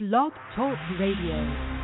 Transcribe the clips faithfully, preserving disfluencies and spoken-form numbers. Blog Talk Radio.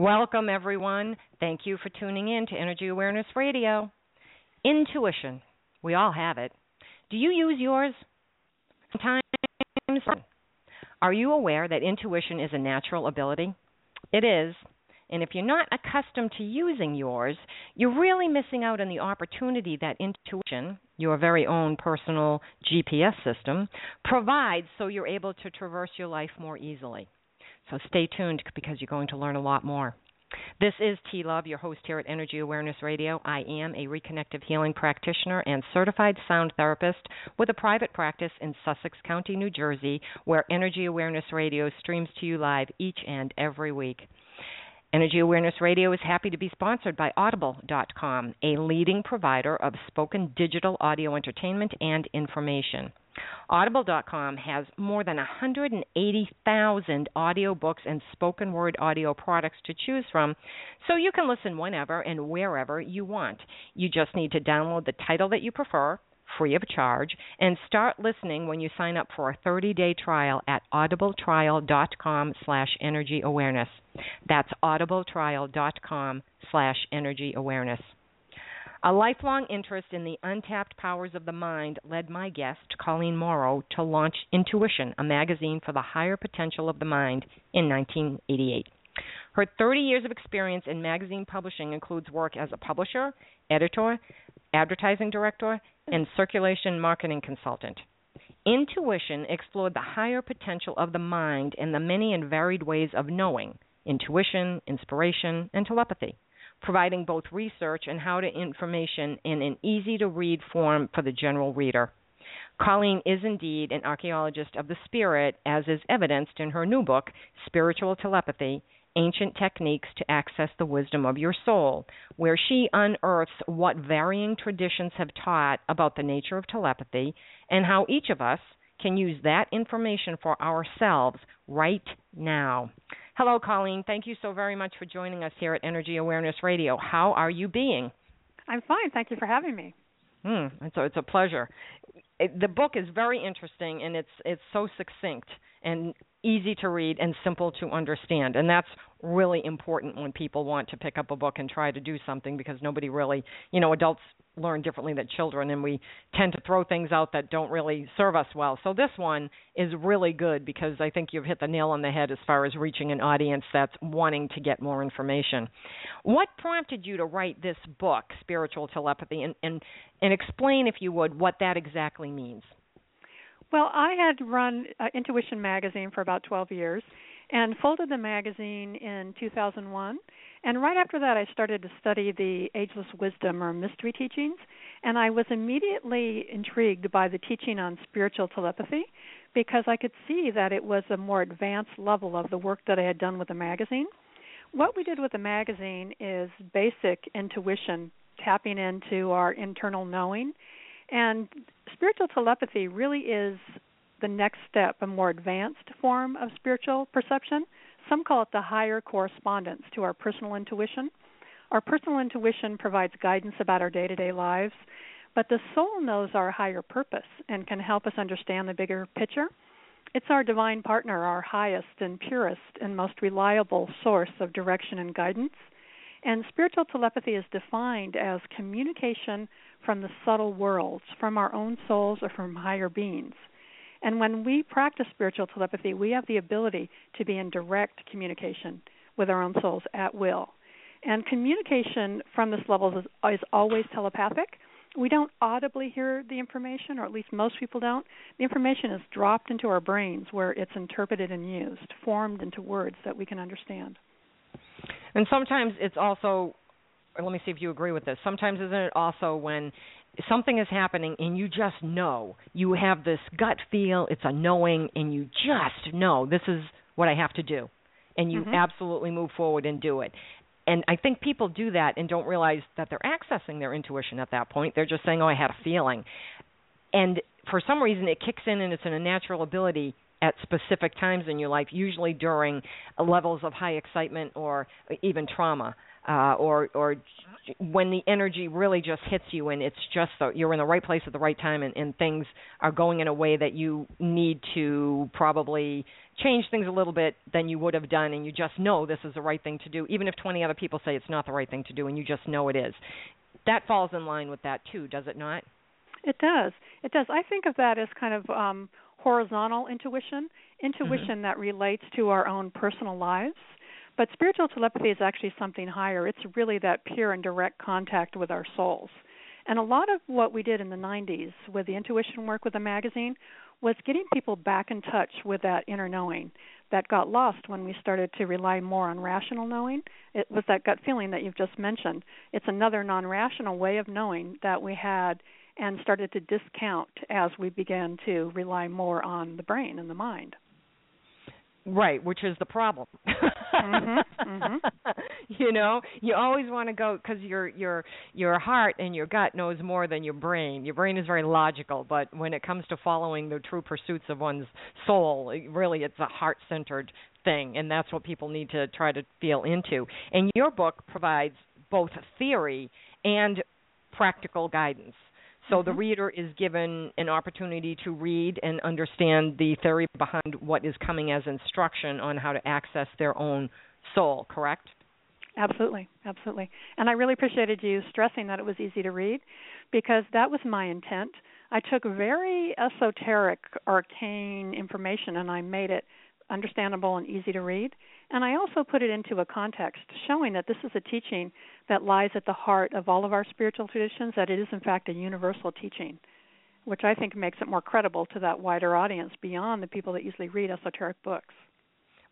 Welcome, everyone. Thank you for tuning in to Energy Awareness Radio. Intuition. We all have it. Do you use yours? Sometimes. Are you aware that intuition is a natural ability? It is. And if you're not accustomed to using yours, you're really missing out on the opportunity that intuition, your very own personal G P S system, provides so you're able to traverse your life more easily. So stay tuned because you're going to learn a lot more. This is T. Love, your host here at Energy Awareness Radio. I am a reconnective healing practitioner and certified sound therapist with a private practice in Sussex County, New Jersey, where Energy Awareness Radio streams to you live each and every week. Energy Awareness Radio is happy to be sponsored by Audible dot com, a leading provider of spoken digital audio entertainment and information. Audible dot com has more than one hundred eighty thousand audiobooks and spoken word audio products to choose from, so you can listen whenever and wherever you want. You just need to download the title that you prefer, free of charge, and start listening when you sign up for a thirty-day trial at audible trial dot com slash energy awareness. That's audible trial dot com slash energy awareness. A lifelong interest in the untapped powers of the mind led my guest, Colleen Mauro, to launch Intuition, a magazine for the higher potential of the mind, in nineteen eighty-eight. Her thirty years of experience in magazine publishing includes work as a publisher, editor, advertising director, and circulation marketing consultant. Intuition explored the higher potential of the mind and the many and varied ways of knowing, intuition, inspiration, and telepathy, providing both research and how-to information in an easy-to-read form for the general reader. Colleen is indeed an archaeologist of the spirit, as is evidenced in her new book, Spiritual Telepathy: Ancient Techniques to Access the Wisdom of Your Soul, where she unearths what varying traditions have taught about the nature of telepathy and how each of us can use that information for ourselves right now. Hello, Colleen. Thank you so very much for joining us here at Energy Awareness Radio. How are you being? I'm fine. Thank you for having me. Mm, and so it's a pleasure. It, the book is very interesting, and it's it's so succinct and easy to read and simple to understand. And that's really important when people want to pick up a book and try to do something, because nobody really, you know, adults learn differently than children, and we tend to throw things out that don't really serve us well. So this one is really good, because I think you've hit the nail on the head as far as reaching an audience that's wanting to get more information. What prompted you to write this book, Spiritual Telepathy, and, and, and explain, if you would, what that exactly means? Well, I had run uh, Intuition Magazine for about twelve years and folded the magazine in two thousand one. And right after that, I started to study the Ageless Wisdom or Mystery Teachings. And I was immediately intrigued by the teaching on spiritual telepathy, because I could see that it was a more advanced level of the work that I had done with the magazine. What we did with the magazine is basic intuition, tapping into our internal knowing. And spiritual telepathy really is the next step, a more advanced form of spiritual perception. Some call it the higher correspondence to our personal intuition. Our personal intuition provides guidance about our day-to-day lives, but the soul knows our higher purpose and can help us understand the bigger picture. It's our divine partner, our highest and purest and most reliable source of direction and guidance. And spiritual telepathy is defined as communication from the subtle worlds, from our own souls or from higher beings. And when we practice spiritual telepathy, we have the ability to be in direct communication with our own souls at will. And communication from this level is, is always telepathic. We don't audibly hear the information, or at least most people don't. The information is dropped into our brains, where it's interpreted and used, formed into words that we can understand. And sometimes it's also, or let me see if you agree with this, sometimes isn't it also when something is happening and you just know, you have this gut feel, it's a knowing, and you just know this is what I have to do, and you mm-hmm. absolutely move forward and do it. And I think people do that and don't realize that they're accessing their intuition at that point. They're just saying, oh, I had a feeling. And for some reason it kicks in, and it's an unnatural ability at specific times in your life, usually during levels of high excitement or even trauma, uh, or or when the energy really just hits you, and it's just so you're in the right place at the right time, and, and things are going in a way that you need to probably change things a little bit than you would have done, and you just know this is the right thing to do, even if twenty other people say it's not the right thing to do, and you just know it is. That falls in line with that too, does it not? It does. It does. I think of that as kind of um, – horizontal intuition, intuition mm-hmm. that relates to our own personal lives. But spiritual telepathy is actually something higher. It's really that pure and direct contact with our souls. And a lot of what we did in the nineties with the intuition work with the magazine was getting people back in touch with that inner knowing that got lost when we started to rely more on rational knowing. It was that gut feeling that you've just mentioned. It's another non-rational way of knowing that we had, and started to discount as we began to rely more on the brain and the mind. Right, which is the problem. mm-hmm, mm-hmm. You know, you always want to go, because your your your heart and your gut knows more than your brain. Your brain is very logical, but when it comes to following the true pursuits of one's soul, it really it's a heart-centered thing, and that's what people need to try to feel into. And your book provides both theory and practical guidance. So mm-hmm. the reader is given an opportunity to read and understand the theory behind what is coming as instruction on how to access their own soul, correct? Absolutely, absolutely. And I really appreciated you stressing that it was easy to read, because that was my intent. I took very esoteric, arcane information and I made it understandable and easy to read. And I also put it into a context, showing that this is a teaching that lies at the heart of all of our spiritual traditions, that it is, in fact, a universal teaching, which I think makes it more credible to that wider audience beyond the people that usually read esoteric books.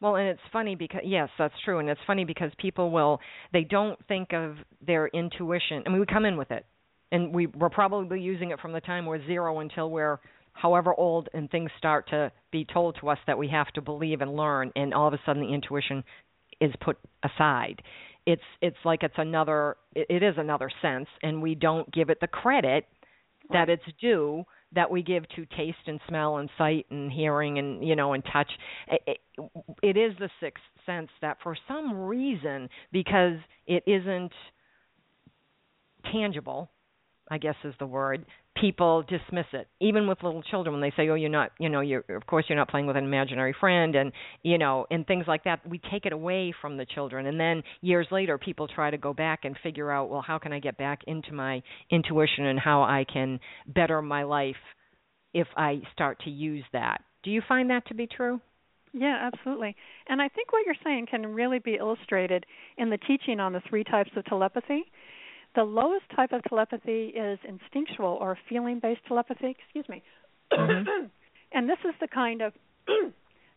Well, and it's funny because, yes, that's true, and it's funny because people will, they don't think of their intuition. I mean, we come in with it, and we, we're probably using it from the time we're zero until we're however old, and things start to be told to us that we have to believe and learn, and all of a sudden the intuition is put aside. It's it's like it's another, it is another sense, and we don't give it the credit that it's due, that we give to taste and smell and sight and hearing and, you know, and touch. It, it is the sixth sense that for some reason, because it isn't tangible, I guess is the word, people dismiss it. Even with little children, when they say, "Oh, you're not, you know, you're of course you're not playing with an imaginary friend," and you know, and things like that, we take it away from the children, and then years later, people try to go back and figure out, well, how can I get back into my intuition and how I can better my life if I start to use that? Do you find that to be true? Yeah, absolutely. And I think what you're saying can really be illustrated in the teaching on the three types of telepathy. The lowest type of telepathy is instinctual or feeling-based telepathy. Excuse me. Mm-hmm. And this is the kind of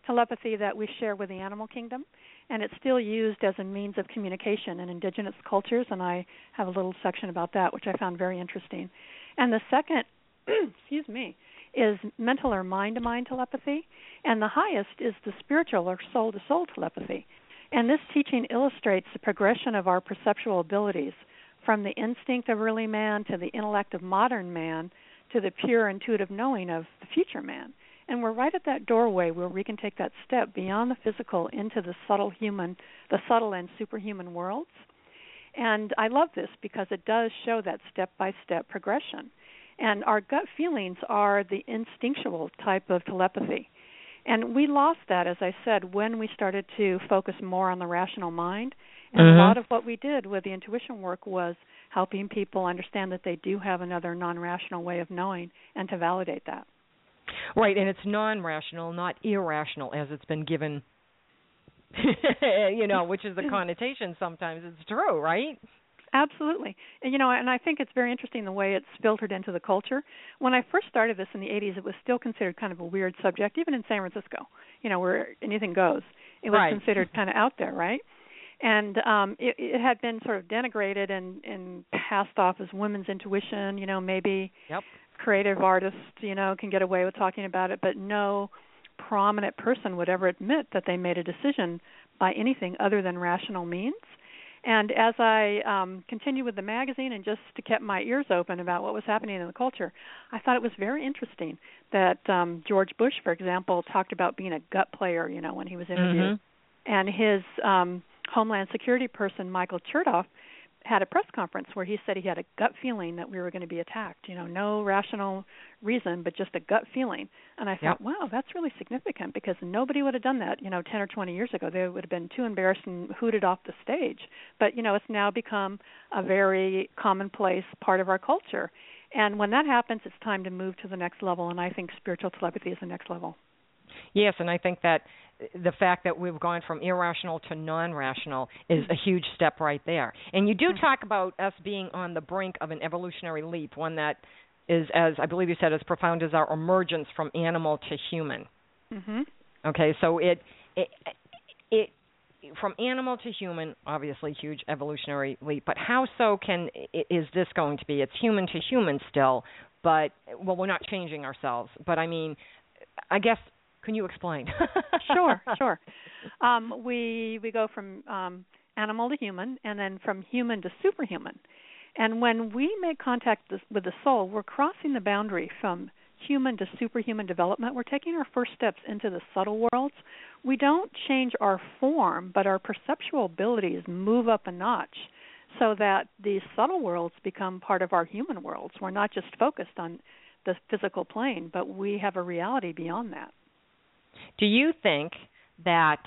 telepathy that we share with the animal kingdom, and it's still used as a means of communication in indigenous cultures, and I have a little section about that, which I found very interesting. And the second, excuse me, is mental or mind-to-mind telepathy, and the highest is the spiritual or soul-to-soul telepathy. And this teaching illustrates the progression of our perceptual abilities, from the instinct of early man to the intellect of modern man to the pure intuitive knowing of the future man. And we're right at that doorway where we can take that step beyond the physical into the subtle human, the subtle and superhuman worlds. And I love this because it does show that step-by-step progression. And our gut feelings are the instinctual type of telepathy. And we lost that, as I said, when we started to focus more on the rational mind. And mm-hmm. a lot of what we did with the intuition work was helping people understand that they do have another non-rational way of knowing and to validate that. Right, and it's non-rational, not irrational, as it's been given, you know, which is the connotation sometimes. It's true, right? Absolutely. And, you know, and I think it's very interesting the way it's filtered into the culture. When I first started this in the eighties, it was still considered kind of a weird subject, even in San Francisco, you know, where anything goes. It was right. considered kind of out there, right? And um, it, it had been sort of denigrated and, and passed off as women's intuition, you know, maybe yep. creative artists, you know, can get away with talking about it, but no prominent person would ever admit that they made a decision by anything other than rational means. And as I um, continued with the magazine and just kept my ears open about what was happening in the culture, I thought it was very interesting that um, George Bush, for example, talked about being a gut player, you know, when he was interviewed. Mm-hmm. And his um, Homeland Security person, Michael Chertoff, had a press conference where he said he had a gut feeling that we were going to be attacked. You know, no rational reason, but just a gut feeling. And I thought, yep. wow, that's really significant, because nobody would have done that, you know, ten or twenty years ago. They would have been too embarrassed and hooted off the stage. But, you know, it's now become a very commonplace part of our culture. And when that happens, it's time to move to the next level. And I think spiritual telepathy is the next level. Yes, and I think that the fact that we've gone from irrational to non-rational is a huge step right there. And you do talk about us being on the brink of an evolutionary leap, one that is, as I believe you said, as profound as our emergence from animal to human. Mm-hmm. Okay, so it, it it from animal to human, obviously huge evolutionary leap, but how so can is this going to be? It's human to human still, but, well, we're not changing ourselves. But, I mean, I guess... Can you explain? Sure, sure. Um, we we go from um, animal to human, and then from human to superhuman. And when we make contact with the soul, we're crossing the boundary from human to superhuman development. We're taking our first steps into the subtle worlds. We don't change our form, but our perceptual abilities move up a notch so that these subtle worlds become part of our human worlds. We're not just focused on the physical plane, but we have a reality beyond that. Do you think that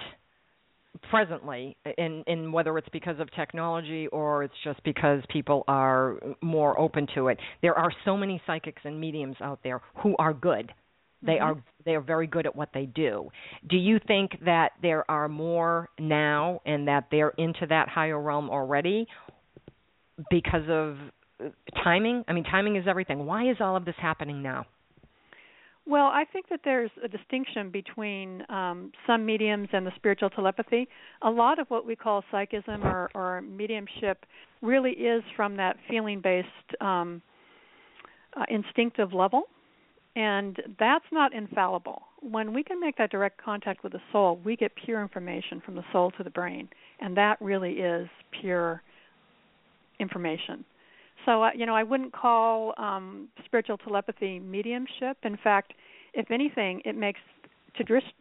presently, in, in whether it's because of technology or it's just because people are more open to it, there are so many psychics and mediums out there who are good. They mm-hmm. are they are very good at what they do. Do you think that there are more now and that they're into that higher realm already because of timing? I mean, timing is everything. Why is all of this happening now? Well, I think that there's a distinction between um, some mediums and the spiritual telepathy. A lot of what we call psychism or, or mediumship really is from that feeling-based um, uh, instinctive level. And that's not infallible. When we can make that direct contact with the soul, we get pure information from the soul to the brain, and that really is pure information. So, uh, you know, I wouldn't call um, spiritual telepathy mediumship. In fact, if anything, it makes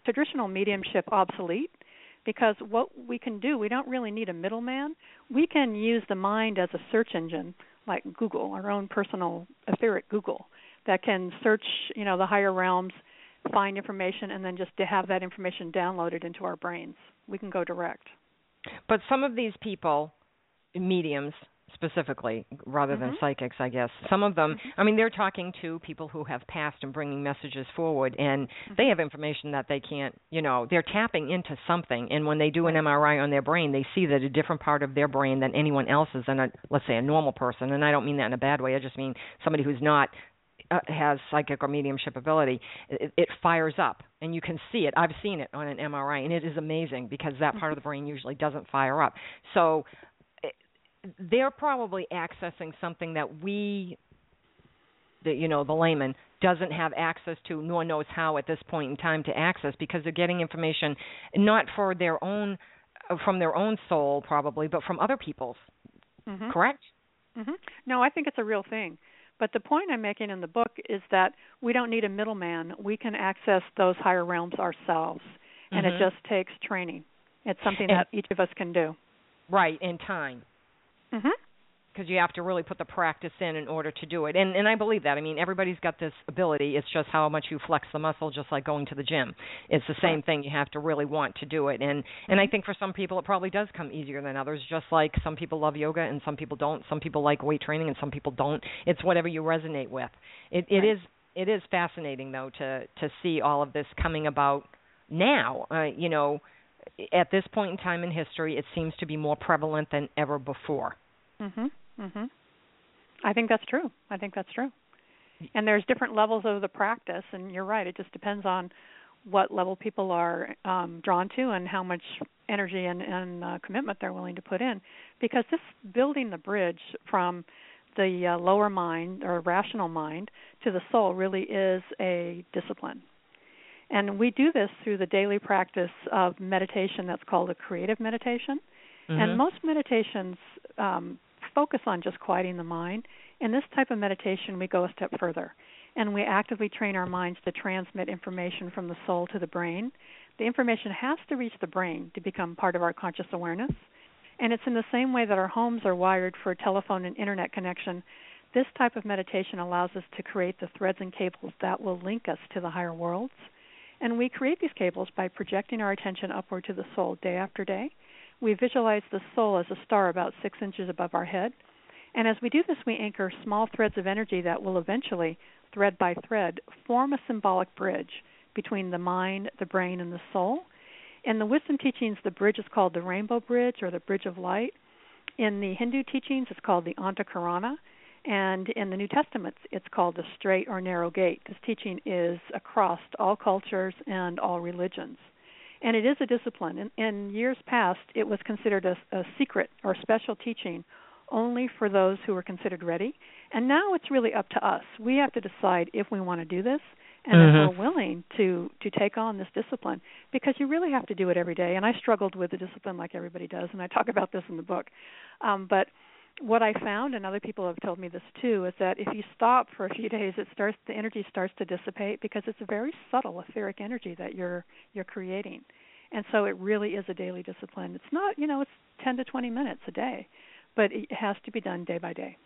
traditional mediumship obsolete because what we can do, we don't really need a middleman. We can use the mind as a search engine like Google, our own personal etheric Google, that can search, you know, the higher realms, find information, and then just to have that information downloaded into our brains. We can go direct. But some of these people, mediums specifically, rather mm-hmm. than psychics, I guess, some of them, mm-hmm. I mean, they're talking to people who have passed and bringing messages forward, and mm-hmm. they have information that they can't, you know, they're tapping into something, and when they do an M R I on their brain, they see that a different part of their brain than anyone else's, and a, let's say a normal person, and I don't mean that in a bad way, I just mean somebody who's not has psychic or mediumship ability, it, it fires up, and you can see it. I've seen it on an M R I, and it is amazing because that part of the brain usually doesn't fire up. So they're probably accessing something that we, the, you know, the layman, doesn't have access to nor knows how at this point in time to access because they're getting information not for their own, from their own soul probably, but from other people's, mm-hmm. correct? Mm-hmm. No, I think it's a real thing. But the point I'm making in the book is that we don't need a middleman. We can access those higher realms ourselves, and mm-hmm. it just takes training. It's something and, that each of us can do. Right, and time. Mm-hmm. Because you have to really put the practice in in order to do it. And and I believe that. I mean, everybody's got this ability. It's just how much you flex the muscle, just like going to the gym. It's the same thing. You have to really want to do it. And, and I think for some people it probably does come easier than others, just like some people love yoga and some people don't. Some people like weight training and some people don't. It's whatever you resonate with. It It is it is fascinating, though, to, to see all of this coming about now, uh, you know, at this point in time in history, it seems to be more prevalent than ever before. Mm-hmm. Mm-hmm. I think that's true. I think that's true. And there's different levels of the practice, and you're right. It just depends on what level people are um, drawn to and how much energy and, and uh, commitment they're willing to put in. Because this building the bridge from the uh, lower mind or rational mind to the soul really is a discipline. And we do this through the daily practice of meditation that's called a creative meditation. Mm-hmm. And most meditations um, focus on just quieting the mind. In this type of meditation, we go a step further, and we actively train our minds to transmit information from the soul to the brain. The information has to reach the brain to become part of our conscious awareness, and it's in the same way that our homes are wired for telephone and internet connection. This type of meditation allows us to create the threads and cables that will link us to the higher worlds, and we create these cables by projecting our attention upward to the soul day after day. We visualize the soul as a star about six inches above our head. And as we do this, we anchor small threads of energy that will eventually, thread by thread, form a symbolic bridge between the mind, the brain, and the soul. In the wisdom teachings, the bridge is called the rainbow bridge or the bridge of light. In the Hindu teachings, it's called the antahkarana. And in the New Testament, it's called the straight or narrow gate. This teaching is across all cultures and all religions. And it is a discipline. In, in years past, it was considered a, a secret or special teaching only for those who were considered ready. And now it's really up to us. We have to decide if we want to do this and mm-hmm. if we're willing to, to take on this discipline, because you really have to do it every day. And I struggled with the discipline like everybody does, and I talk about this in the book. Um, but what I found, and other people have told me this too, is that if you stop for a few days, it starts the energy starts to dissipate because it's a very subtle etheric energy that you're you're creating, and so it really is a daily discipline. It's not, you know, it's ten to twenty minutes a day, but it has to be done day by day.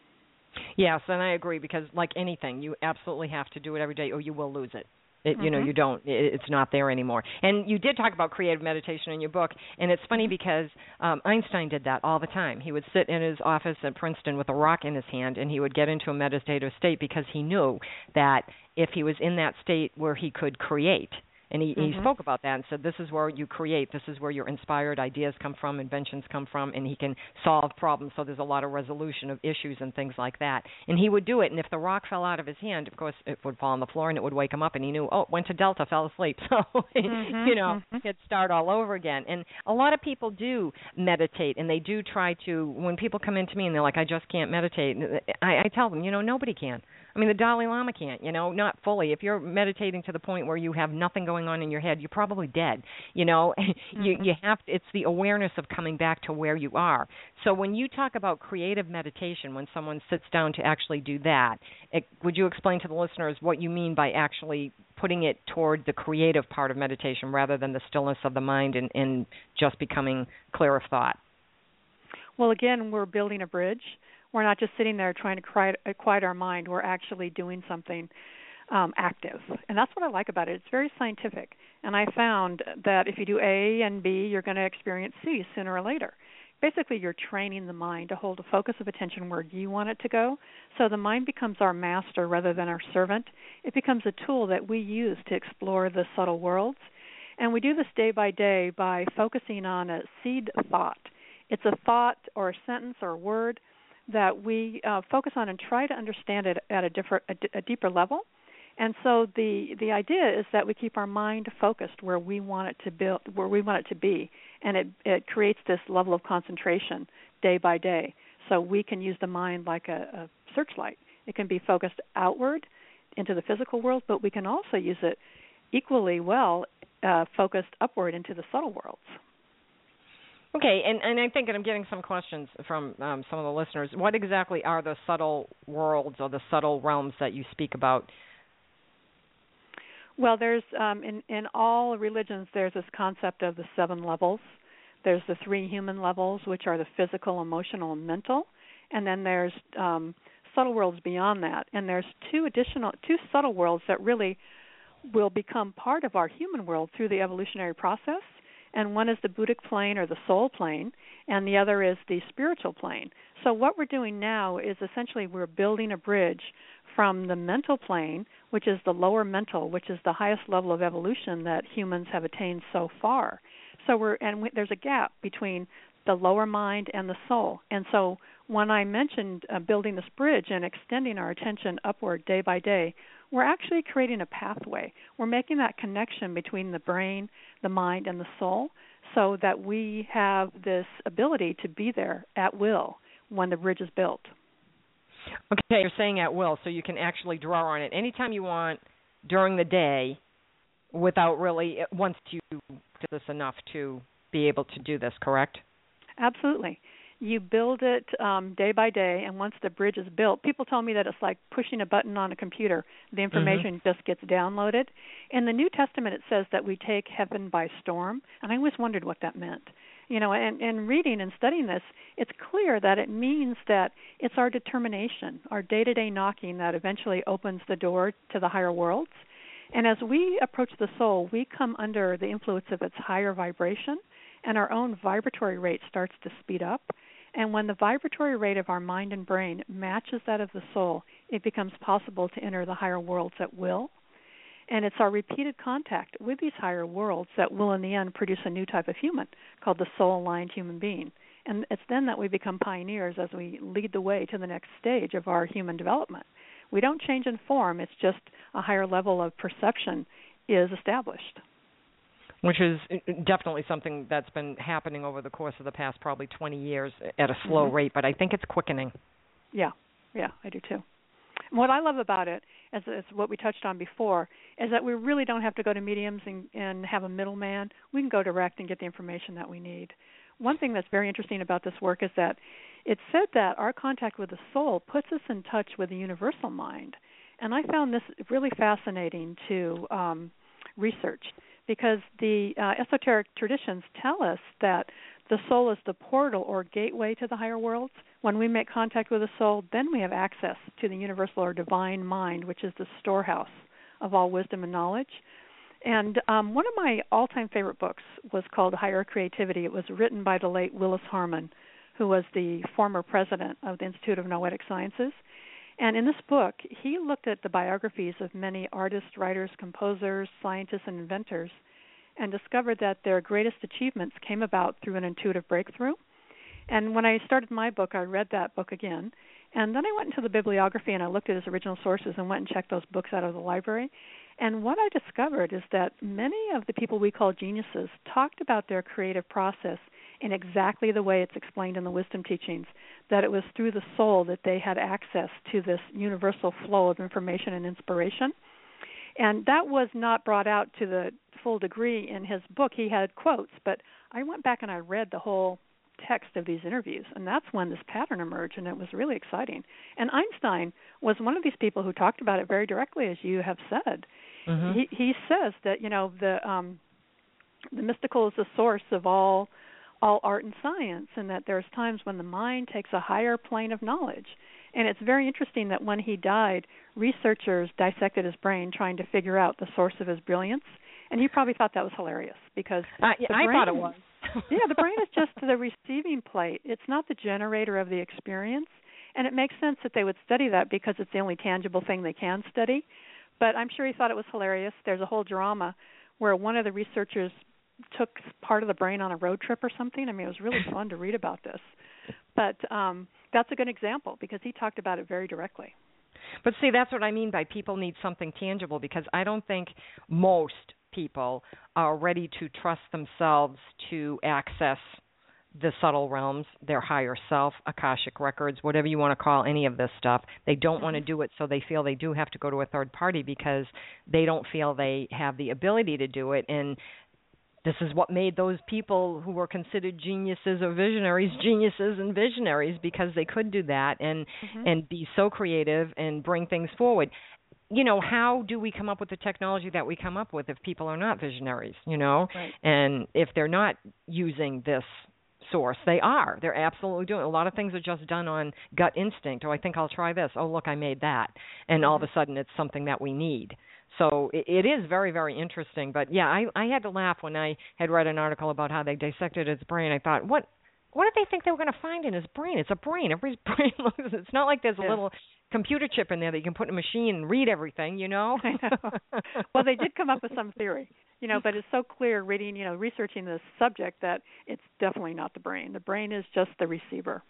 Yes, and I agree, because like anything, you absolutely have to do it every day or you will lose it. It, you know, you don't, it's not there anymore. And you did talk about creative meditation in your book, and it's funny because um, Einstein did that all the time. He would sit in his office at Princeton with a rock in his hand, and he would get into a meditative state because he knew that if he was in that state where he could create, and he, mm-hmm. he spoke about that and said, this is where you create, this is where your inspired ideas come from, inventions come from, and he can solve problems. So there's a lot of resolution of issues and things like that. And he would do it, and if the rock fell out of his hand, of course, it would fall on the floor and it would wake him up, and he knew, oh, it went to Delta, fell asleep. So, mm-hmm. you know, mm-hmm. he'd start all over again. And a lot of people do meditate, and they do try to, when people come into me and they're like, I just can't meditate, I, I tell them, you know, nobody can. I mean, the Dalai Lama can't, you know, not fully. If you're meditating to the point where you have nothing going on in your head, you're probably dead, you know. Mm-hmm. you, you have to, it's the awareness of coming back to where you are. So when you talk about creative meditation, when someone sits down to actually do that, it, would you explain to the listeners what you mean by actually putting it toward the creative part of meditation rather than the stillness of the mind and, and just becoming clear of thought? Well, again, we're building a bridge. We're not just sitting there trying to quiet, quiet our mind. We're actually doing something um, active. And that's what I like about it. It's very scientific. And I found that if you do A and B, you're going to experience C sooner or later. Basically, you're training the mind to hold a focus of attention where you want it to go. So the mind becomes our master rather than our servant. It becomes a tool that we use to explore the subtle worlds. And we do this day by day by focusing on a seed thought. It's a thought or a sentence or a word that we uh, focus on and try to understand it at a, different, a, d- a deeper level. And so the, the idea is that we keep our mind focused where we want it to build, where we want it to be, and it, it creates this level of concentration day by day. So we can use the mind like a, a searchlight. It can be focused outward into the physical world, but we can also use it equally well uh, focused upward into the subtle worlds. Okay, and, and I think that I'm getting some questions from um, some of the listeners. What exactly are the subtle worlds or the subtle realms that you speak about? Well, there's um, in, in all religions, there's this concept of the seven levels. There's the three human levels, which are the physical, emotional, and mental. And then there's um, subtle worlds beyond that. And there's two additional, two subtle worlds that really will become part of our human world through the evolutionary process. And one is the Buddhic plane or the soul plane, and the other is the spiritual plane. So what we're doing now is essentially we're building a bridge from the mental plane, which is the lower mental, which is the highest level of evolution that humans have attained so far. So we're and we, there's a gap between the lower mind and the soul. And so when I mentioned uh, building this bridge and extending our attention upward day by day, we're actually creating a pathway. We're making that connection between the brain, the mind, and the soul so that we have this ability to be there at will when the bridge is built. Okay, you're saying at will, so you can actually draw on it anytime you want during the day without really, once you practice this enough to be able to do this, correct? Absolutely. You build it um, day by day, and once the bridge is built, people tell me that it's like pushing a button on a computer. The information mm-hmm. just gets downloaded. In the New Testament, it says that we take heaven by storm, and I always wondered what that meant. You know, and, and reading and studying this, it's clear that it means that it's our determination, our day-to-day knocking that eventually opens the door to the higher worlds. And as we approach the soul, we come under the influence of its higher vibration, and our own vibratory rate starts to speed up. And when the vibratory rate of our mind and brain matches that of the soul, it becomes possible to enter the higher worlds at will. And it's our repeated contact with these higher worlds that will, in the end, produce a new type of human called the soul-aligned human being. And it's then that we become pioneers as we lead the way to the next stage of our human development. We don't change in form. It's just a higher level of perception is established. Which is definitely something that's been happening over the course of the past probably twenty years at a slow mm-hmm. rate, but I think it's quickening. Yeah, yeah, I do too. And what I love about it, as, as what we touched on before, is that we really don't have to go to mediums and, and have a middleman. We can go direct and get the information that we need. One thing that's very interesting about this work is that it's said that our contact with the soul puts us in touch with the universal mind. And I found this really fascinating to um, research. Because the uh, esoteric traditions tell us that the soul is the portal or gateway to the higher worlds, When we make contact with the soul, then we have access to the universal or divine mind, which is the storehouse of all wisdom and knowledge. And um, one of my all-time favorite books was called Higher Creativity. It was written by the late Willis Harmon, who was the former president of the Institute of Noetic Sciences. And in this book, he looked at the biographies of many artists, writers, composers, scientists, and inventors, and discovered that their greatest achievements came about through an intuitive breakthrough. And when I started my book, I read that book again. And then I went into the bibliography and I looked at his original sources and went and checked those books out of the library. And what I discovered is that many of the people we call geniuses talked about their creative process in exactly the way it's explained in the wisdom teachings, that it was through the soul that they had access to this universal flow of information and inspiration. And that was not brought out to the full degree in his book. He had quotes, but I went back and I read the whole text of these interviews, and that's when this pattern emerged, and it was really exciting. And Einstein was one of these people who talked about it very directly, as you have said. Mm-hmm. He, he says that, you know, the um, the mystical is the source of all all art and science, and that there's times when the mind takes a higher plane of knowledge. And it's very interesting that when he died, researchers dissected his brain trying to figure out the source of his brilliance, and he probably thought that was hilarious because uh, yeah, I thought it was. Yeah, the brain is just the receiving plate. It's not the generator of the experience. And it makes sense that they would study that because it's the only tangible thing they can study. But I'm sure he thought it was hilarious. There's a whole drama where one of the researchers took part of the brain on a road trip or something. I mean, it was really fun to read about this. But um, that's a good example because he talked about it very directly. But see, that's what I mean by people need something tangible, because I don't think most people are ready to trust themselves to access the subtle realms, their higher self, Akashic records, whatever you want to call any of this stuff. They don't want to do it, so they feel they do have to go to a third party because they don't feel they have the ability to do it. And this is what made those people who were considered geniuses or visionaries, geniuses and visionaries, because they could do that and, mm-hmm. and be so creative and bring things forward. You know, how do we come up with the technology that we come up with if people are not visionaries, you know? Right. And if they're not using this source, they are. They're absolutely doing it. A lot of things are just done on gut instinct. Oh, I think I'll try this. Oh, look, I made that. And all of a sudden it's something that we need. So it, it is very, very interesting. But, yeah, I, I had to laugh when I had read an article about how they dissected his brain. I thought, what? What did they think they were going to find in his brain? It's a brain. Everybody's brain looks. It's not like there's a yeah. little computer chip in there that you can put in a machine and read everything, you know? I know. Well, they did come up with some theory, you know, but it's so clear reading, you know, researching this subject that it's definitely not the brain. The brain is just the receiver.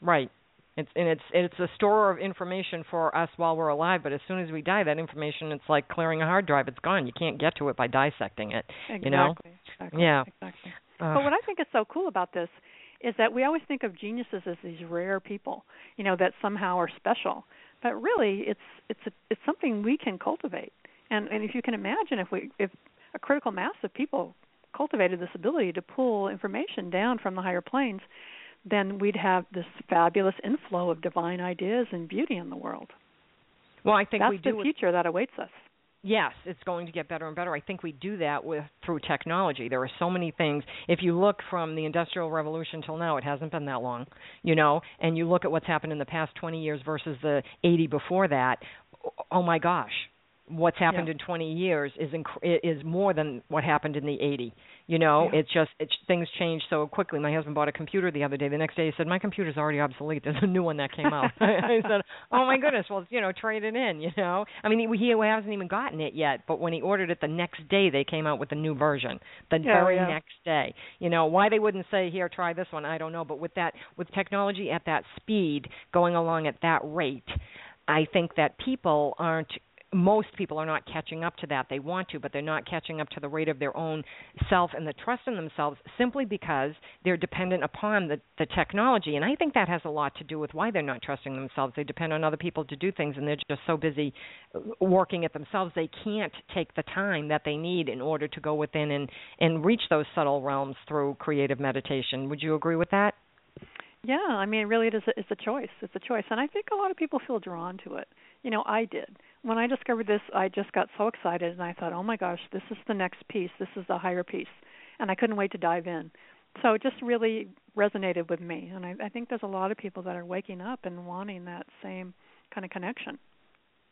Right. It's and it's it's a store of information for us while we're alive, but as soon as we die, that information, it's like clearing a hard drive. It's gone. You can't get to it by dissecting it, exactly. you know? Exactly. Yeah. Exactly. But what I think is so cool about this is that we always think of geniuses as these rare people, you know, that somehow are special. But really, it's it's a, it's something we can cultivate. And and if you can imagine, if we if a critical mass of people cultivated this ability to pull information down from the higher planes, then we'd have this fabulous inflow of divine ideas and beauty in the world. Well, I think that's we do the future that awaits us. Yes, it's going to get better and better. I think we do that with through technology. There are so many things. If you look from the Industrial Revolution till now, it hasn't been that long, you know, and you look at what's happened in the past twenty years versus the eighty before that, oh, my gosh, what's happened yeah. in twenty years is inc- is more than what happened in the eighty. You know, yeah. it's just it's, things change so quickly. My husband bought a computer the other day. The next day he said, my computer's already obsolete. There's a new one that came out. I said, oh, my goodness, well, you know, trade it in, you know. I mean, he, he hasn't even gotten it yet, but when he ordered it the next day, they came out with a new version the yeah, very yeah. next day. You know, why they wouldn't say, here, try this one, I don't know. But with that, with technology at that speed, going along at that rate, I think that people aren't Most people are not catching up to that. They want to, but they're not catching up to the rate of their own self and the trust in themselves simply because they're dependent upon the, the technology. And I think that has a lot to do with why they're not trusting themselves. They depend on other people to do things, and they're just so busy working at themselves. They can't take the time that they need in order to go within and, and reach those subtle realms through creative meditation. Would you agree with that? Yeah, I mean, really, it is a, it's a choice. It's a choice. And I think a lot of people feel drawn to it. You know, I did. When I discovered this, I just got so excited, and I thought, oh, my gosh, this is the next piece. This is the higher piece. And I couldn't wait to dive in. So just really resonated with me. And I, I think there's a lot of people that are waking up and wanting that same kind of connection.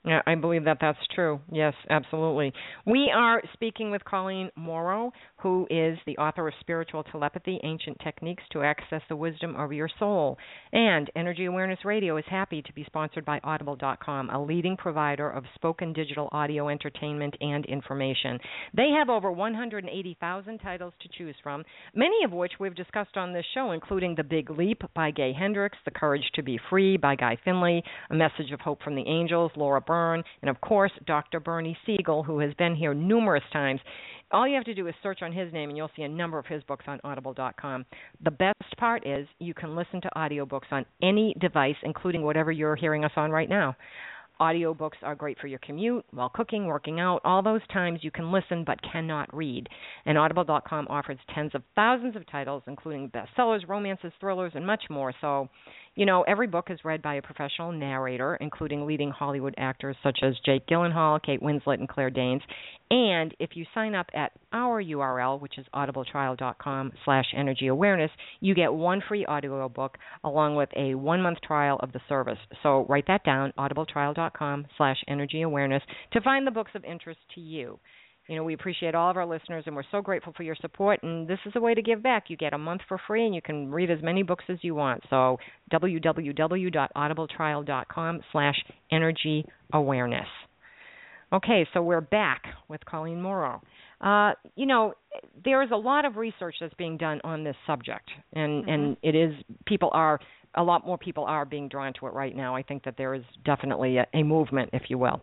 Yeah, I believe that that's true. Yes, absolutely. We are speaking with Colleen Mauro, who is the author of Spiritual Telepathy: Ancient Techniques to Access the Wisdom of Your Soul. And Energy Awareness Radio is happy to be sponsored by Audible dot com, a leading provider of spoken digital audio entertainment and information. They have over one hundred eighty thousand titles to choose from, many of which we've discussed on this show, including The Big Leap by Gay Hendricks, The Courage to Be Free by Guy Finley, A Message of Hope from the Angels, Laura Byrne, and of course, Doctor Bernie Siegel, who has been here numerous times. All you have to do is search on his name, and you'll see a number of his books on Audible dot com. The best part is you can listen to audiobooks on any device, including whatever you're hearing us on right now. Audiobooks are great for your commute, while cooking, working out, all those times you can listen but cannot read. And Audible dot com offers tens of thousands of titles, including bestsellers, romances, thrillers, and much more. So, you know, every book is read by a professional narrator, including leading Hollywood actors such as Jake Gyllenhaal, Kate Winslet, and Claire Danes. And if you sign up at our U R L, which is audibletrial dot com slash energy awareness, you get one free audiobook along with a one-month trial of the service. So write that down, audibletrial dot com slash energy awareness, to find the books of interest to you. You know, we appreciate all of our listeners, and we're so grateful for your support, and this is a way to give back. You get a month for free, and you can read as many books as you want. So w w w dot audible trial dot com slash energy awareness. Okay, so we're back with Colleen Mauro. Uh, you know, there is a lot of research that's being done on this subject, and, mm-hmm. and it is people are a lot more people are being drawn to it right now. I think that there is definitely a, a movement, if you will,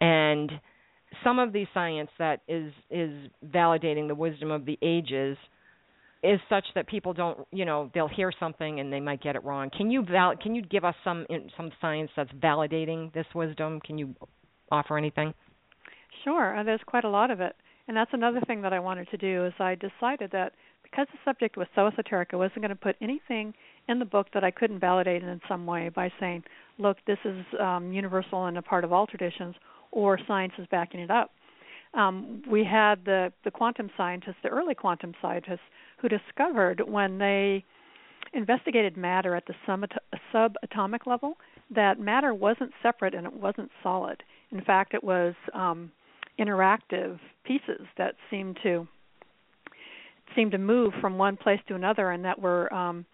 and some of the science that is is validating the wisdom of the ages is such that people don't, you know, they'll hear something and they might get it wrong. Can you val- can you give us some some science that's validating this wisdom? Can you offer anything? Sure. There's quite a lot of it. And that's another thing that I wanted to do is I decided that because the subject was so esoteric, I wasn't going to put anything in the book that I couldn't validate in some way by saying, look, this is um, universal and a part of all traditions, or science is backing it up. Um, we had the, the quantum scientists, the early quantum scientists, who discovered when they investigated matter at the subatomic level that matter wasn't separate and it wasn't solid. In fact, it was um, interactive pieces that seemed to seemed to move from one place to another and that were um,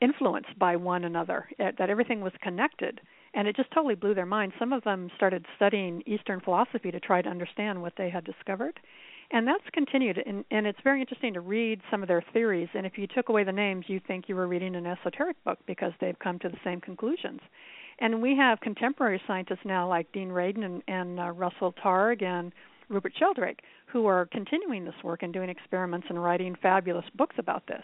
influenced by one another, that everything was connected. And it just totally blew their mind. Some of them started studying Eastern philosophy to try to understand what they had discovered. And that's continued. And, and it's very interesting to read some of their theories. And if you took away the names, you'd think you were reading an esoteric book because they've come to the same conclusions. And we have contemporary scientists now like Dean Radin and, and uh, Russell Targ and Rupert Sheldrake who are continuing this work and doing experiments and writing fabulous books about this.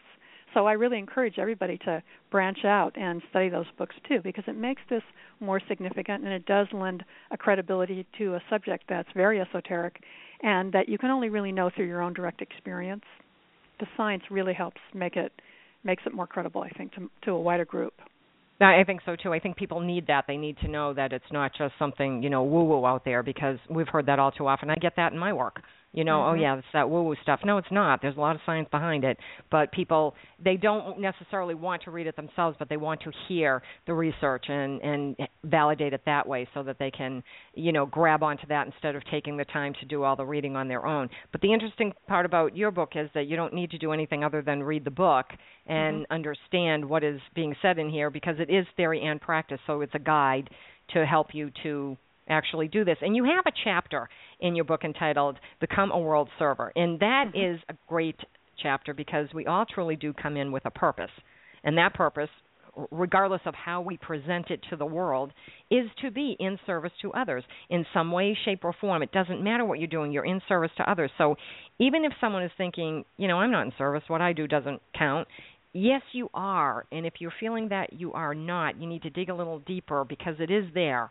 So I really encourage everybody to branch out and study those books, too, because it makes this more significant and it does lend a credibility to a subject that's very esoteric and that you can only really know through your own direct experience. The science really helps make it makes it more credible, I think, to, to a wider group. I think so, too. I think people need that. They need to know that it's not just something, you know, woo-woo out there because we've heard that all too often. I get that in my work. You know, mm-hmm. oh, yeah, it's that woo-woo stuff. No, it's not. There's a lot of science behind it. But people, they don't necessarily want to read it themselves, but they want to hear the research and, and validate it that way so that they can, you know, grab onto that instead of taking the time to do all the reading on their own. But the interesting part about your book is that you don't need to do anything other than read the book and mm-hmm. understand what is being said in here because it is theory and practice. So it's a guide to help you to actually do this. And you have a chapter in your book entitled Become a World Server. And that mm-hmm. is a great chapter because we all truly do come in with a purpose. And that purpose, regardless of how we present it to the world, is to be in service to others in some way, shape, or form. It doesn't matter what you're doing. You're in service to others. So even if someone is thinking, you know, I'm not in service, what I do doesn't count, yes, you are. And if you're feeling that you are not, you need to dig a little deeper because it is there.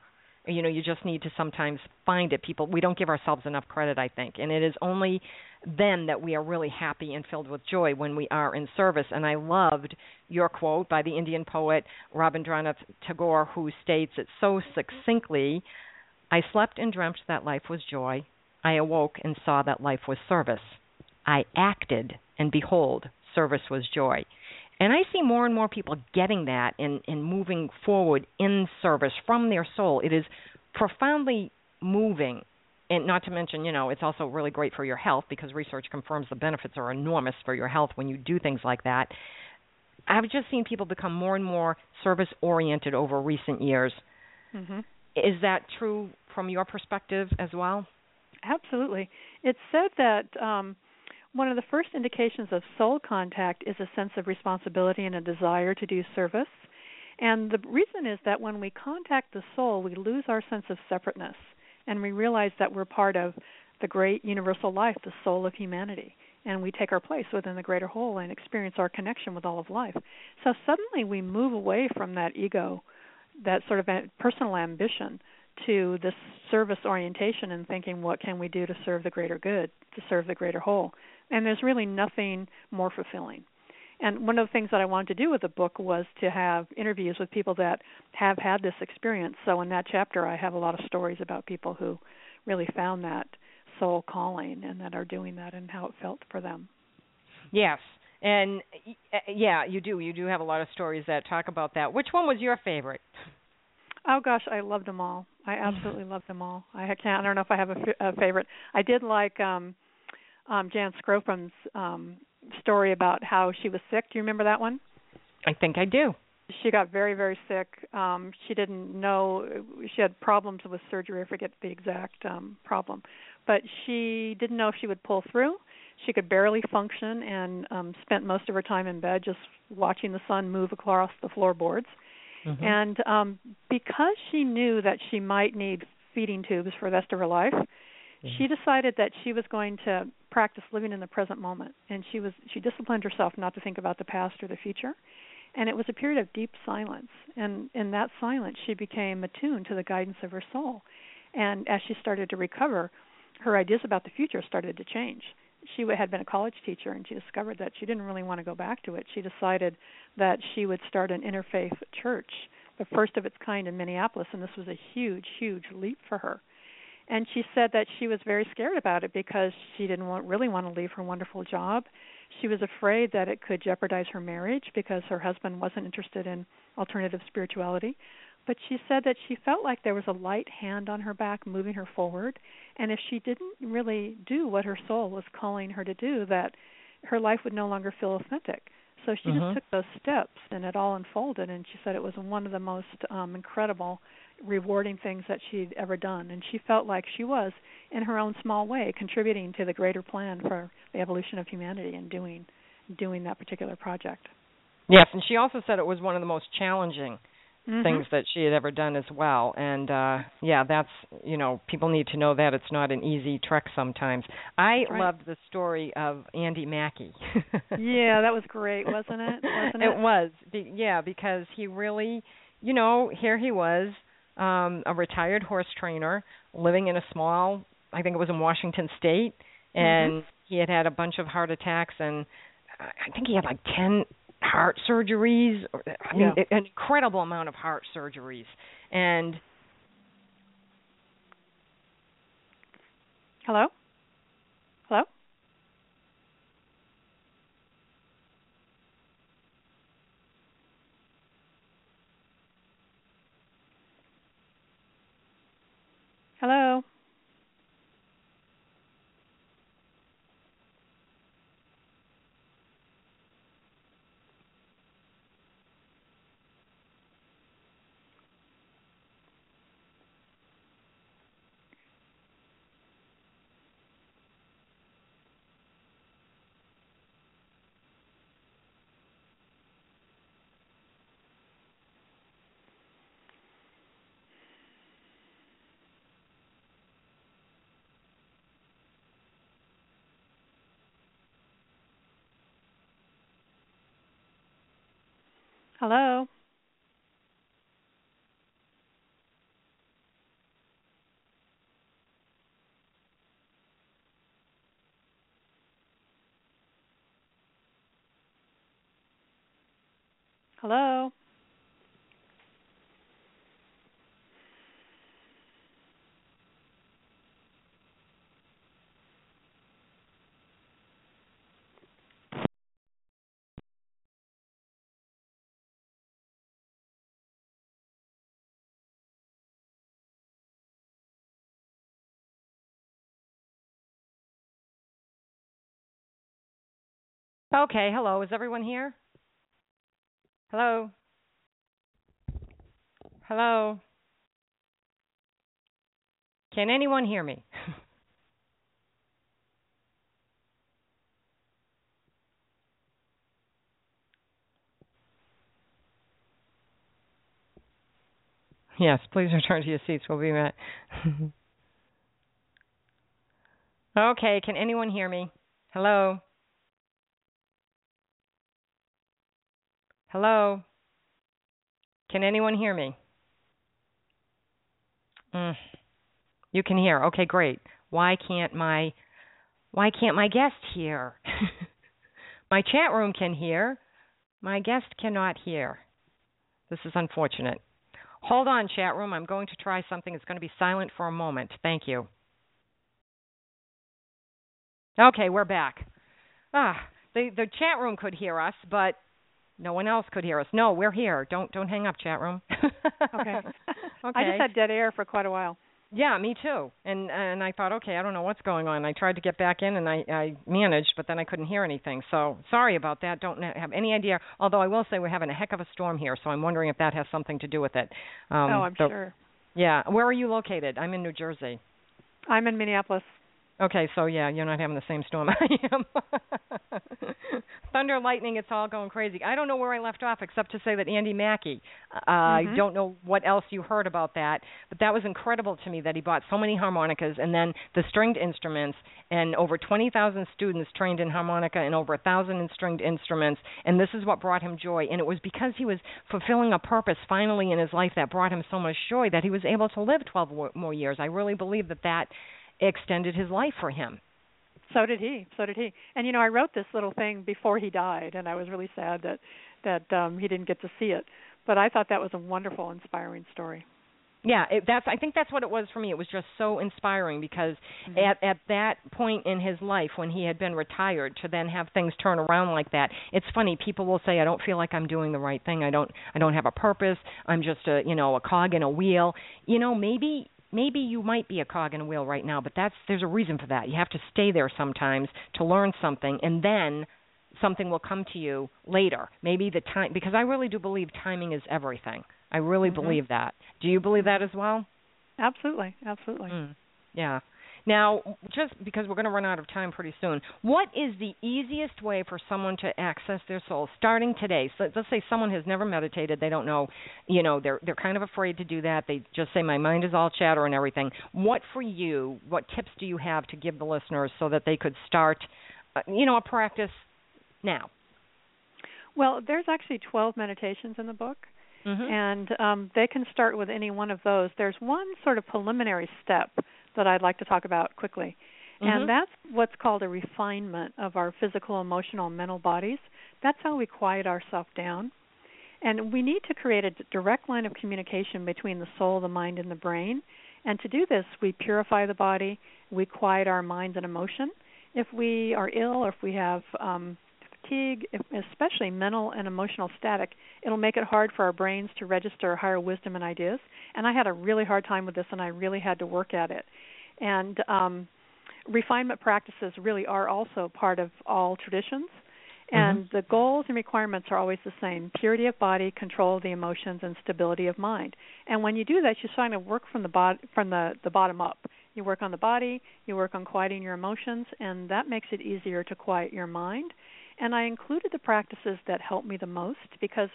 You know, you just need to sometimes find it. People, we don't give ourselves enough credit, I think. And it is only then that we are really happy and filled with joy when we are in service. And I loved your quote by the Indian poet Rabindranath Tagore, who states it so succinctly, I slept and dreamt that life was joy. I awoke and saw that life was service. I acted, and behold, service was joy. And I see more and more people getting that and, and moving forward in service from their soul. It is profoundly moving. And not to mention, you know, it's also really great for your health, because research confirms the benefits are enormous for your health when you do things like that. I've just seen people become more and more service-oriented over recent years. Mm-hmm. Is that true from your perspective as well? Absolutely. It's said that um, one of the first indications of soul contact is a sense of responsibility and a desire to do service. And the reason is that when we contact the soul, we lose our sense of separateness. And we realize that we're part of the great universal life, the soul of humanity. And we take our place within the greater whole and experience our connection with all of life. So suddenly we move away from that ego, that sort of personal ambition, to this service orientation and thinking, what can we do to serve the greater good, to serve the greater whole? And there's really nothing more fulfilling. And one of the things that I wanted to do with the book was to have interviews with people that have had this experience. So in that chapter, I have a lot of stories about people who really found that soul calling and that are doing that and how it felt for them. Yes. And, yeah, you do. You do have a lot of stories that talk about that. Which one was your favorite? Oh, gosh, I love them all. I absolutely love them all. I can't. I don't know if I have a, f- a favorite. I did like um, um, Jan Scrofum's um story about how she was sick. Do you remember that one? I think I do. She got very, very sick. Um, she didn't know. She had problems with surgery. I forget the exact um, problem. But she didn't know if she would pull through. She could barely function and um, spent most of her time in bed just watching the sun move across the floorboards. Mm-hmm. And um, because she knew that she might need feeding tubes for the rest of her life, mm-hmm. she decided that she was going to practice living in the present moment, and she was she disciplined herself not to think about the past or the future, and it was a period of deep silence, and in that silence she became attuned to the guidance of her soul, and as she started to recover, her ideas about the future started to change. She had been a college teacher, and she discovered that she didn't really want to go back to it. She decided that she would start an interfaith church, the first of its kind in Minneapolis, and this was a huge, huge leap for her. And she said that she was very scared about it because she didn't want, really want to leave her wonderful job. She was afraid that it could jeopardize her marriage because her husband wasn't interested in alternative spirituality. But she said that she felt like there was a light hand on her back moving her forward. And if she didn't really do what her soul was calling her to do, that her life would no longer feel authentic. So she uh-huh. just took those steps, and it all unfolded. And she said it was one of the most um, incredible, rewarding things that she'd ever done, and she felt like she was, in her own small way, contributing to the greater plan for the evolution of humanity and doing doing that particular project. Yes, and she also said it was one of the most challenging mm-hmm. things that she had ever done as well, and uh, yeah, that's, you know, people need to know that it's not an easy trek sometimes. I right. loved the story of Andy Mackey. Yeah, that was great, wasn't it? Wasn't it? It was, Be- yeah, because he really, you know, here he was, Um, a retired horse trainer living in a small, I think it was in Washington State, and mm-hmm. he had had a bunch of heart attacks, and I think he had like ten heart surgeries, or, I mean, yeah. an incredible amount of heart surgeries. And Hello? Hello? Hello. Hello? Hello? Okay, hello. Is everyone here? Hello? Hello? Can anyone hear me? Yes, please return to your seats. We'll be back. Okay, can anyone hear me? Hello? Hello? Can anyone hear me? Mm, you can hear. Okay, great. Why can't my why can't my guest hear? My chat room can hear. My guest cannot hear. This is unfortunate. Hold on, chat room. I'm going to try something. It's going to be silent for a moment. Thank you. Okay, we're back. Ah, the the chat room could hear us, but no one else could hear us. No, we're here. Don't don't hang up, chat room. Okay. Okay. I just had dead air for quite a while. Yeah, me too. And and I thought, okay, I don't know what's going on. I tried to get back in, and I, I managed, but then I couldn't hear anything. So sorry about that. Don't have any idea. Although I will say we're having a heck of a storm here, so I'm wondering if that has something to do with it. Um, oh, I'm so, sure. Yeah. Where are you located? I'm in New Jersey. I'm in Minneapolis. Okay, so yeah, you're not having the same storm I am. Thunder, lightning, it's all going crazy. I don't know where I left off except to say that Andy Mackey, uh, mm-hmm. I don't know what else you heard about that, but that was incredible to me that he bought so many harmonicas and then the stringed instruments and over twenty thousand students trained in harmonica and over one thousand in stringed instruments, and this is what brought him joy. And it was because he was fulfilling a purpose finally in his life that brought him so much joy that he was able to live twelve more years. I really believe that that extended his life for him. So did he. So did he. And, you know, I wrote this little thing before he died, and I was really sad that, that um, he didn't get to see it. But I thought that was a wonderful, inspiring story. Yeah, it, that's. I think that's what it was for me. It was just so inspiring because mm-hmm. at, at that point in his life when he had been retired to then have things turn around like that, it's funny. People will say, I don't feel like I'm doing the right thing. I don't I don't have a purpose. I'm just, a you know, a cog in a wheel. You know, maybe... Maybe you might be a cog in a wheel right now, but that's there's a reason for that. You have to stay there sometimes to learn something, and then something will come to you later. Maybe the time, because I really do believe timing is everything. I really mm-hmm. believe that. Do you believe that as well? Absolutely, absolutely. Mm. Yeah. Now, just because we're going to run out of time pretty soon, what is the easiest way for someone to access their soul starting today? So let's say someone has never meditated. They don't know, you know, they're they're kind of afraid to do that. They just say, my mind is all chatter and everything. What for you, what tips do you have to give the listeners so that they could start, uh, you know, a practice now? Well, there's actually twelve meditations in the book. Mm-hmm. And um, they can start with any one of those. There's one sort of preliminary step that I'd like to talk about quickly. Mm-hmm. And that's what's called a refinement of our physical, emotional, mental bodies. That's how we quiet ourselves down. And we need to create a direct line of communication between the soul, the mind, and the brain. And to do this, we purify the body, we quiet our minds and emotion. If we are ill or if we have um, fatigue, especially mental and emotional static, it'll make it hard for our brains to register higher wisdom and ideas. And I had a really hard time with this, and I really had to work at it. And um, refinement practices really are also part of all traditions. And mm-hmm. the goals and requirements are always the same, purity of body, control of the emotions, and stability of mind. And when you do that, you're trying to work from the bo- from the, the bottom up. You work on the body, you work on quieting your emotions, and that makes it easier to quiet your mind. And I included the practices that helped me the most because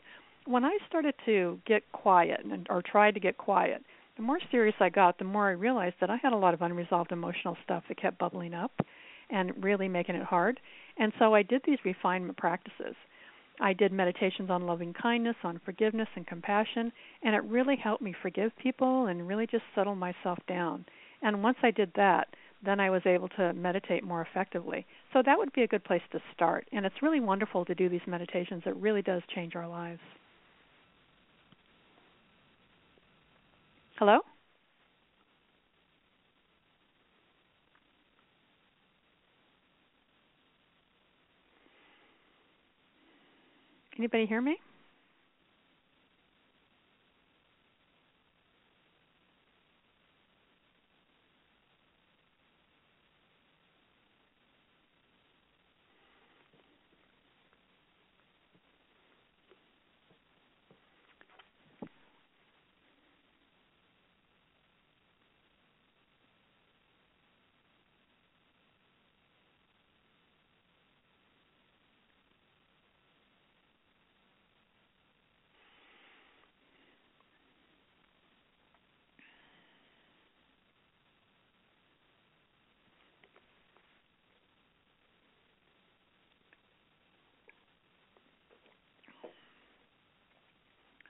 when I started to get quiet and, or tried to get quiet, the more serious I got, the more I realized that I had a lot of unresolved emotional stuff that kept bubbling up and really making it hard. And so I did these refinement practices. I did meditations on loving kindness, on forgiveness and compassion, and it really helped me forgive people and really just settle myself down. And once I did that, then I was able to meditate more effectively. So that would be a good place to start. And it's really wonderful to do these meditations. It really does change our lives. Hello? Can anybody hear me?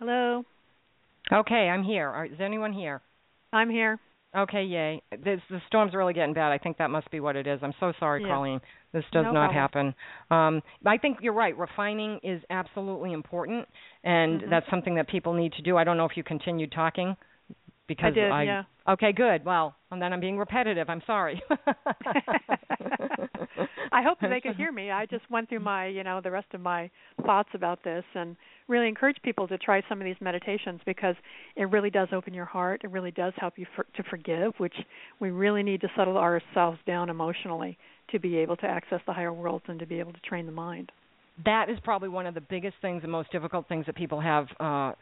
Hello. Okay, I'm here. All right, is anyone here? I'm here. Okay, yay. This, the storm's really getting bad. I think that must be what it is. I'm so sorry, yeah. Colleen. This does no not problem. happen. Um, I think you're right. Refining is absolutely important, and mm-hmm. that's something that people need to do. I don't know if you continued talking. Because I did, I, yeah. Okay, good. Well, and then I'm being repetitive. I'm sorry. I hope that they can hear me. I just went through my, you know, the rest of my thoughts about this and really encourage people to try some of these meditations because it really does open your heart. It really does help you for, to forgive, which we really need to settle ourselves down emotionally to be able to access the higher worlds and to be able to train the mind. That is probably one of the biggest things, the most difficult things that people have, uh,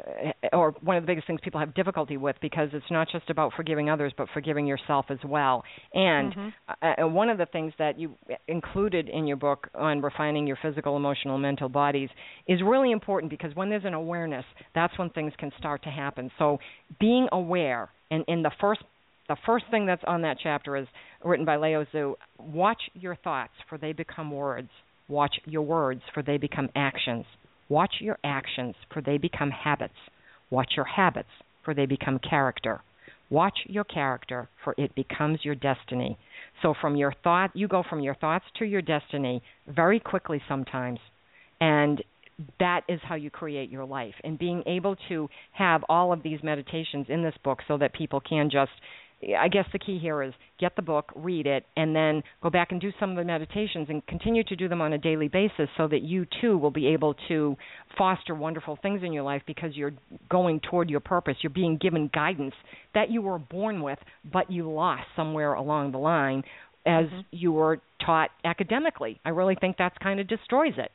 or one of the biggest things people have difficulty with, because it's not just about forgiving others, but forgiving yourself as well. And mm-hmm. uh, one of the things that you included in your book on refining your physical, emotional, mental bodies is really important, because when there's an awareness, that's when things can start to happen. So being aware, and in the first The first thing that's on that chapter is written by Leo Zhu, watch your thoughts, for they become words. Watch your words, for they become actions. Watch your actions, for they become habits. Watch your habits, for they become character. Watch your character, for it becomes your destiny. So from your thought, you go from your thoughts to your destiny very quickly sometimes. And that is how you create your life. And being able to have all of these meditations in this book so that people can just, I guess the key here is get the book, read it, and then go back and do some of the meditations and continue to do them on a daily basis so that you, too, will be able to foster wonderful things in your life because you're going toward your purpose. You're being given guidance that you were born with but you lost somewhere along the line as mm-hmm. you were taught academically. I really think that's kind of destroys it.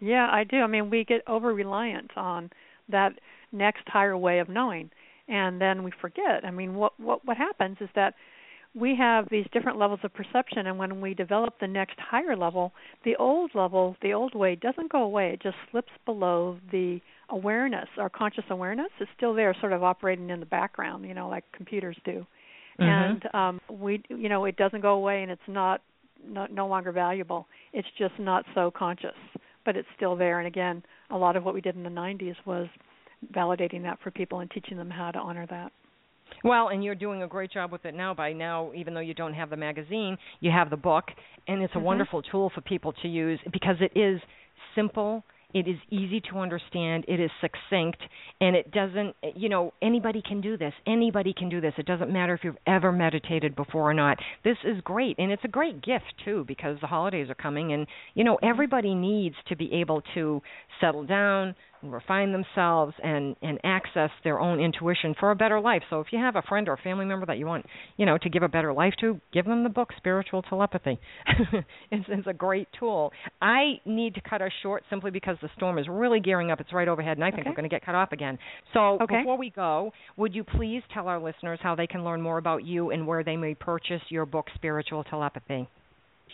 Yeah, I do. I mean, we get over-reliant on that next higher way of knowing. And then we forget. I mean, what, what what happens is that we have these different levels of perception, and when we develop the next higher level, the old level, the old way doesn't go away. It just slips below the awareness. Our conscious awareness is still there, sort of operating in the background, you know, like computers do. Mm-hmm. And um, we, you know, it doesn't go away, and it's not, not no longer valuable. It's just not so conscious, but it's still there. And again, a lot of what we did in the nineties was validating that for people and teaching them how to honor that. Well, and you're doing a great job with it now. By now, even though you don't have the magazine, you have the book, and it's a mm-hmm. wonderful tool for people to use because it is simple, it is easy to understand, it is succinct, and it doesn't, you know, anybody can do this. Anybody can do this. It doesn't matter if you've ever meditated before or not. This is great, and it's a great gift, too, because the holidays are coming, and, you know, everybody needs to be able to settle down, refine themselves, and, and access their own intuition for a better life. So if you have a friend or a family member that you want, you know, to give a better life to, give them the book, Spiritual Telepathy. it's, it's a great tool. I need to cut us short simply because the storm is really gearing up. It's right overhead, and I think okay. we're going to get cut off again. So okay. before we go, would you please tell our listeners how they can learn more about you and where they may purchase your book, Spiritual Telepathy?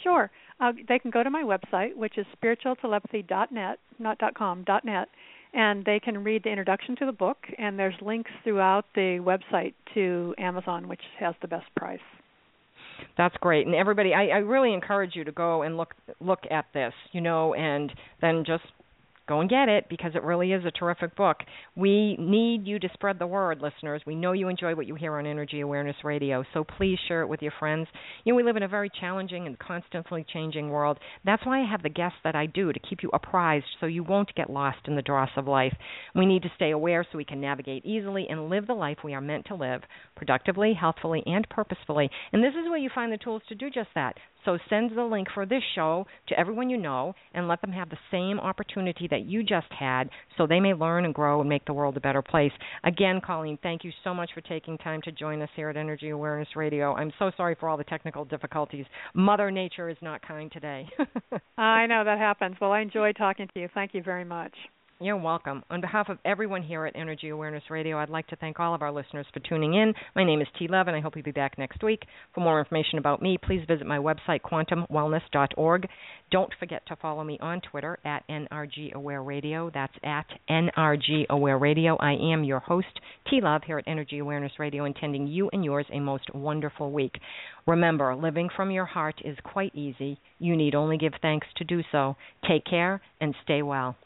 Sure. Uh, they can go to my website, which is spiritual telepathy dot net, not .com, .net, and they can read the introduction to the book, and there's links throughout the website to Amazon, which has the best price. That's great. And everybody, I, I really encourage you to go and look look at this, you know, and then just go and get it because it really is a terrific book. We need you to spread the word, listeners. We know you enjoy what you hear on Energy Awareness Radio, so please share it with your friends. You know, we live in a very challenging and constantly changing world. That's why I have the guests that I do, to keep you apprised so you won't get lost in the dross of life. We need to stay aware so we can navigate easily and live the life we are meant to live, productively, healthfully, and purposefully. And this is where you find the tools to do just that. So send the link for this show to everyone you know and let them have the same opportunity that you just had so they may learn and grow and make the world a better place. Again, Colleen, thank you so much for taking time to join us here at Energy Awareness Radio. I'm so sorry for all the technical difficulties. Mother Nature is not kind today. I know that happens. Well, I enjoy talking to you. Thank you very much. You're welcome. On behalf of everyone here at Energy Awareness Radio, I'd like to thank all of our listeners for tuning in. My name is T. Love, and I hope you'll be back next week. For more information about me, please visit my website, quantum wellness dot org. Don't forget to follow me on Twitter at N R G Aware Radio. That's at N R G Aware Radio. I am your host, T. Love, here at Energy Awareness Radio, intending you and yours a most wonderful week. Remember, living from your heart is quite easy. You need only give thanks to do so. Take care and stay well.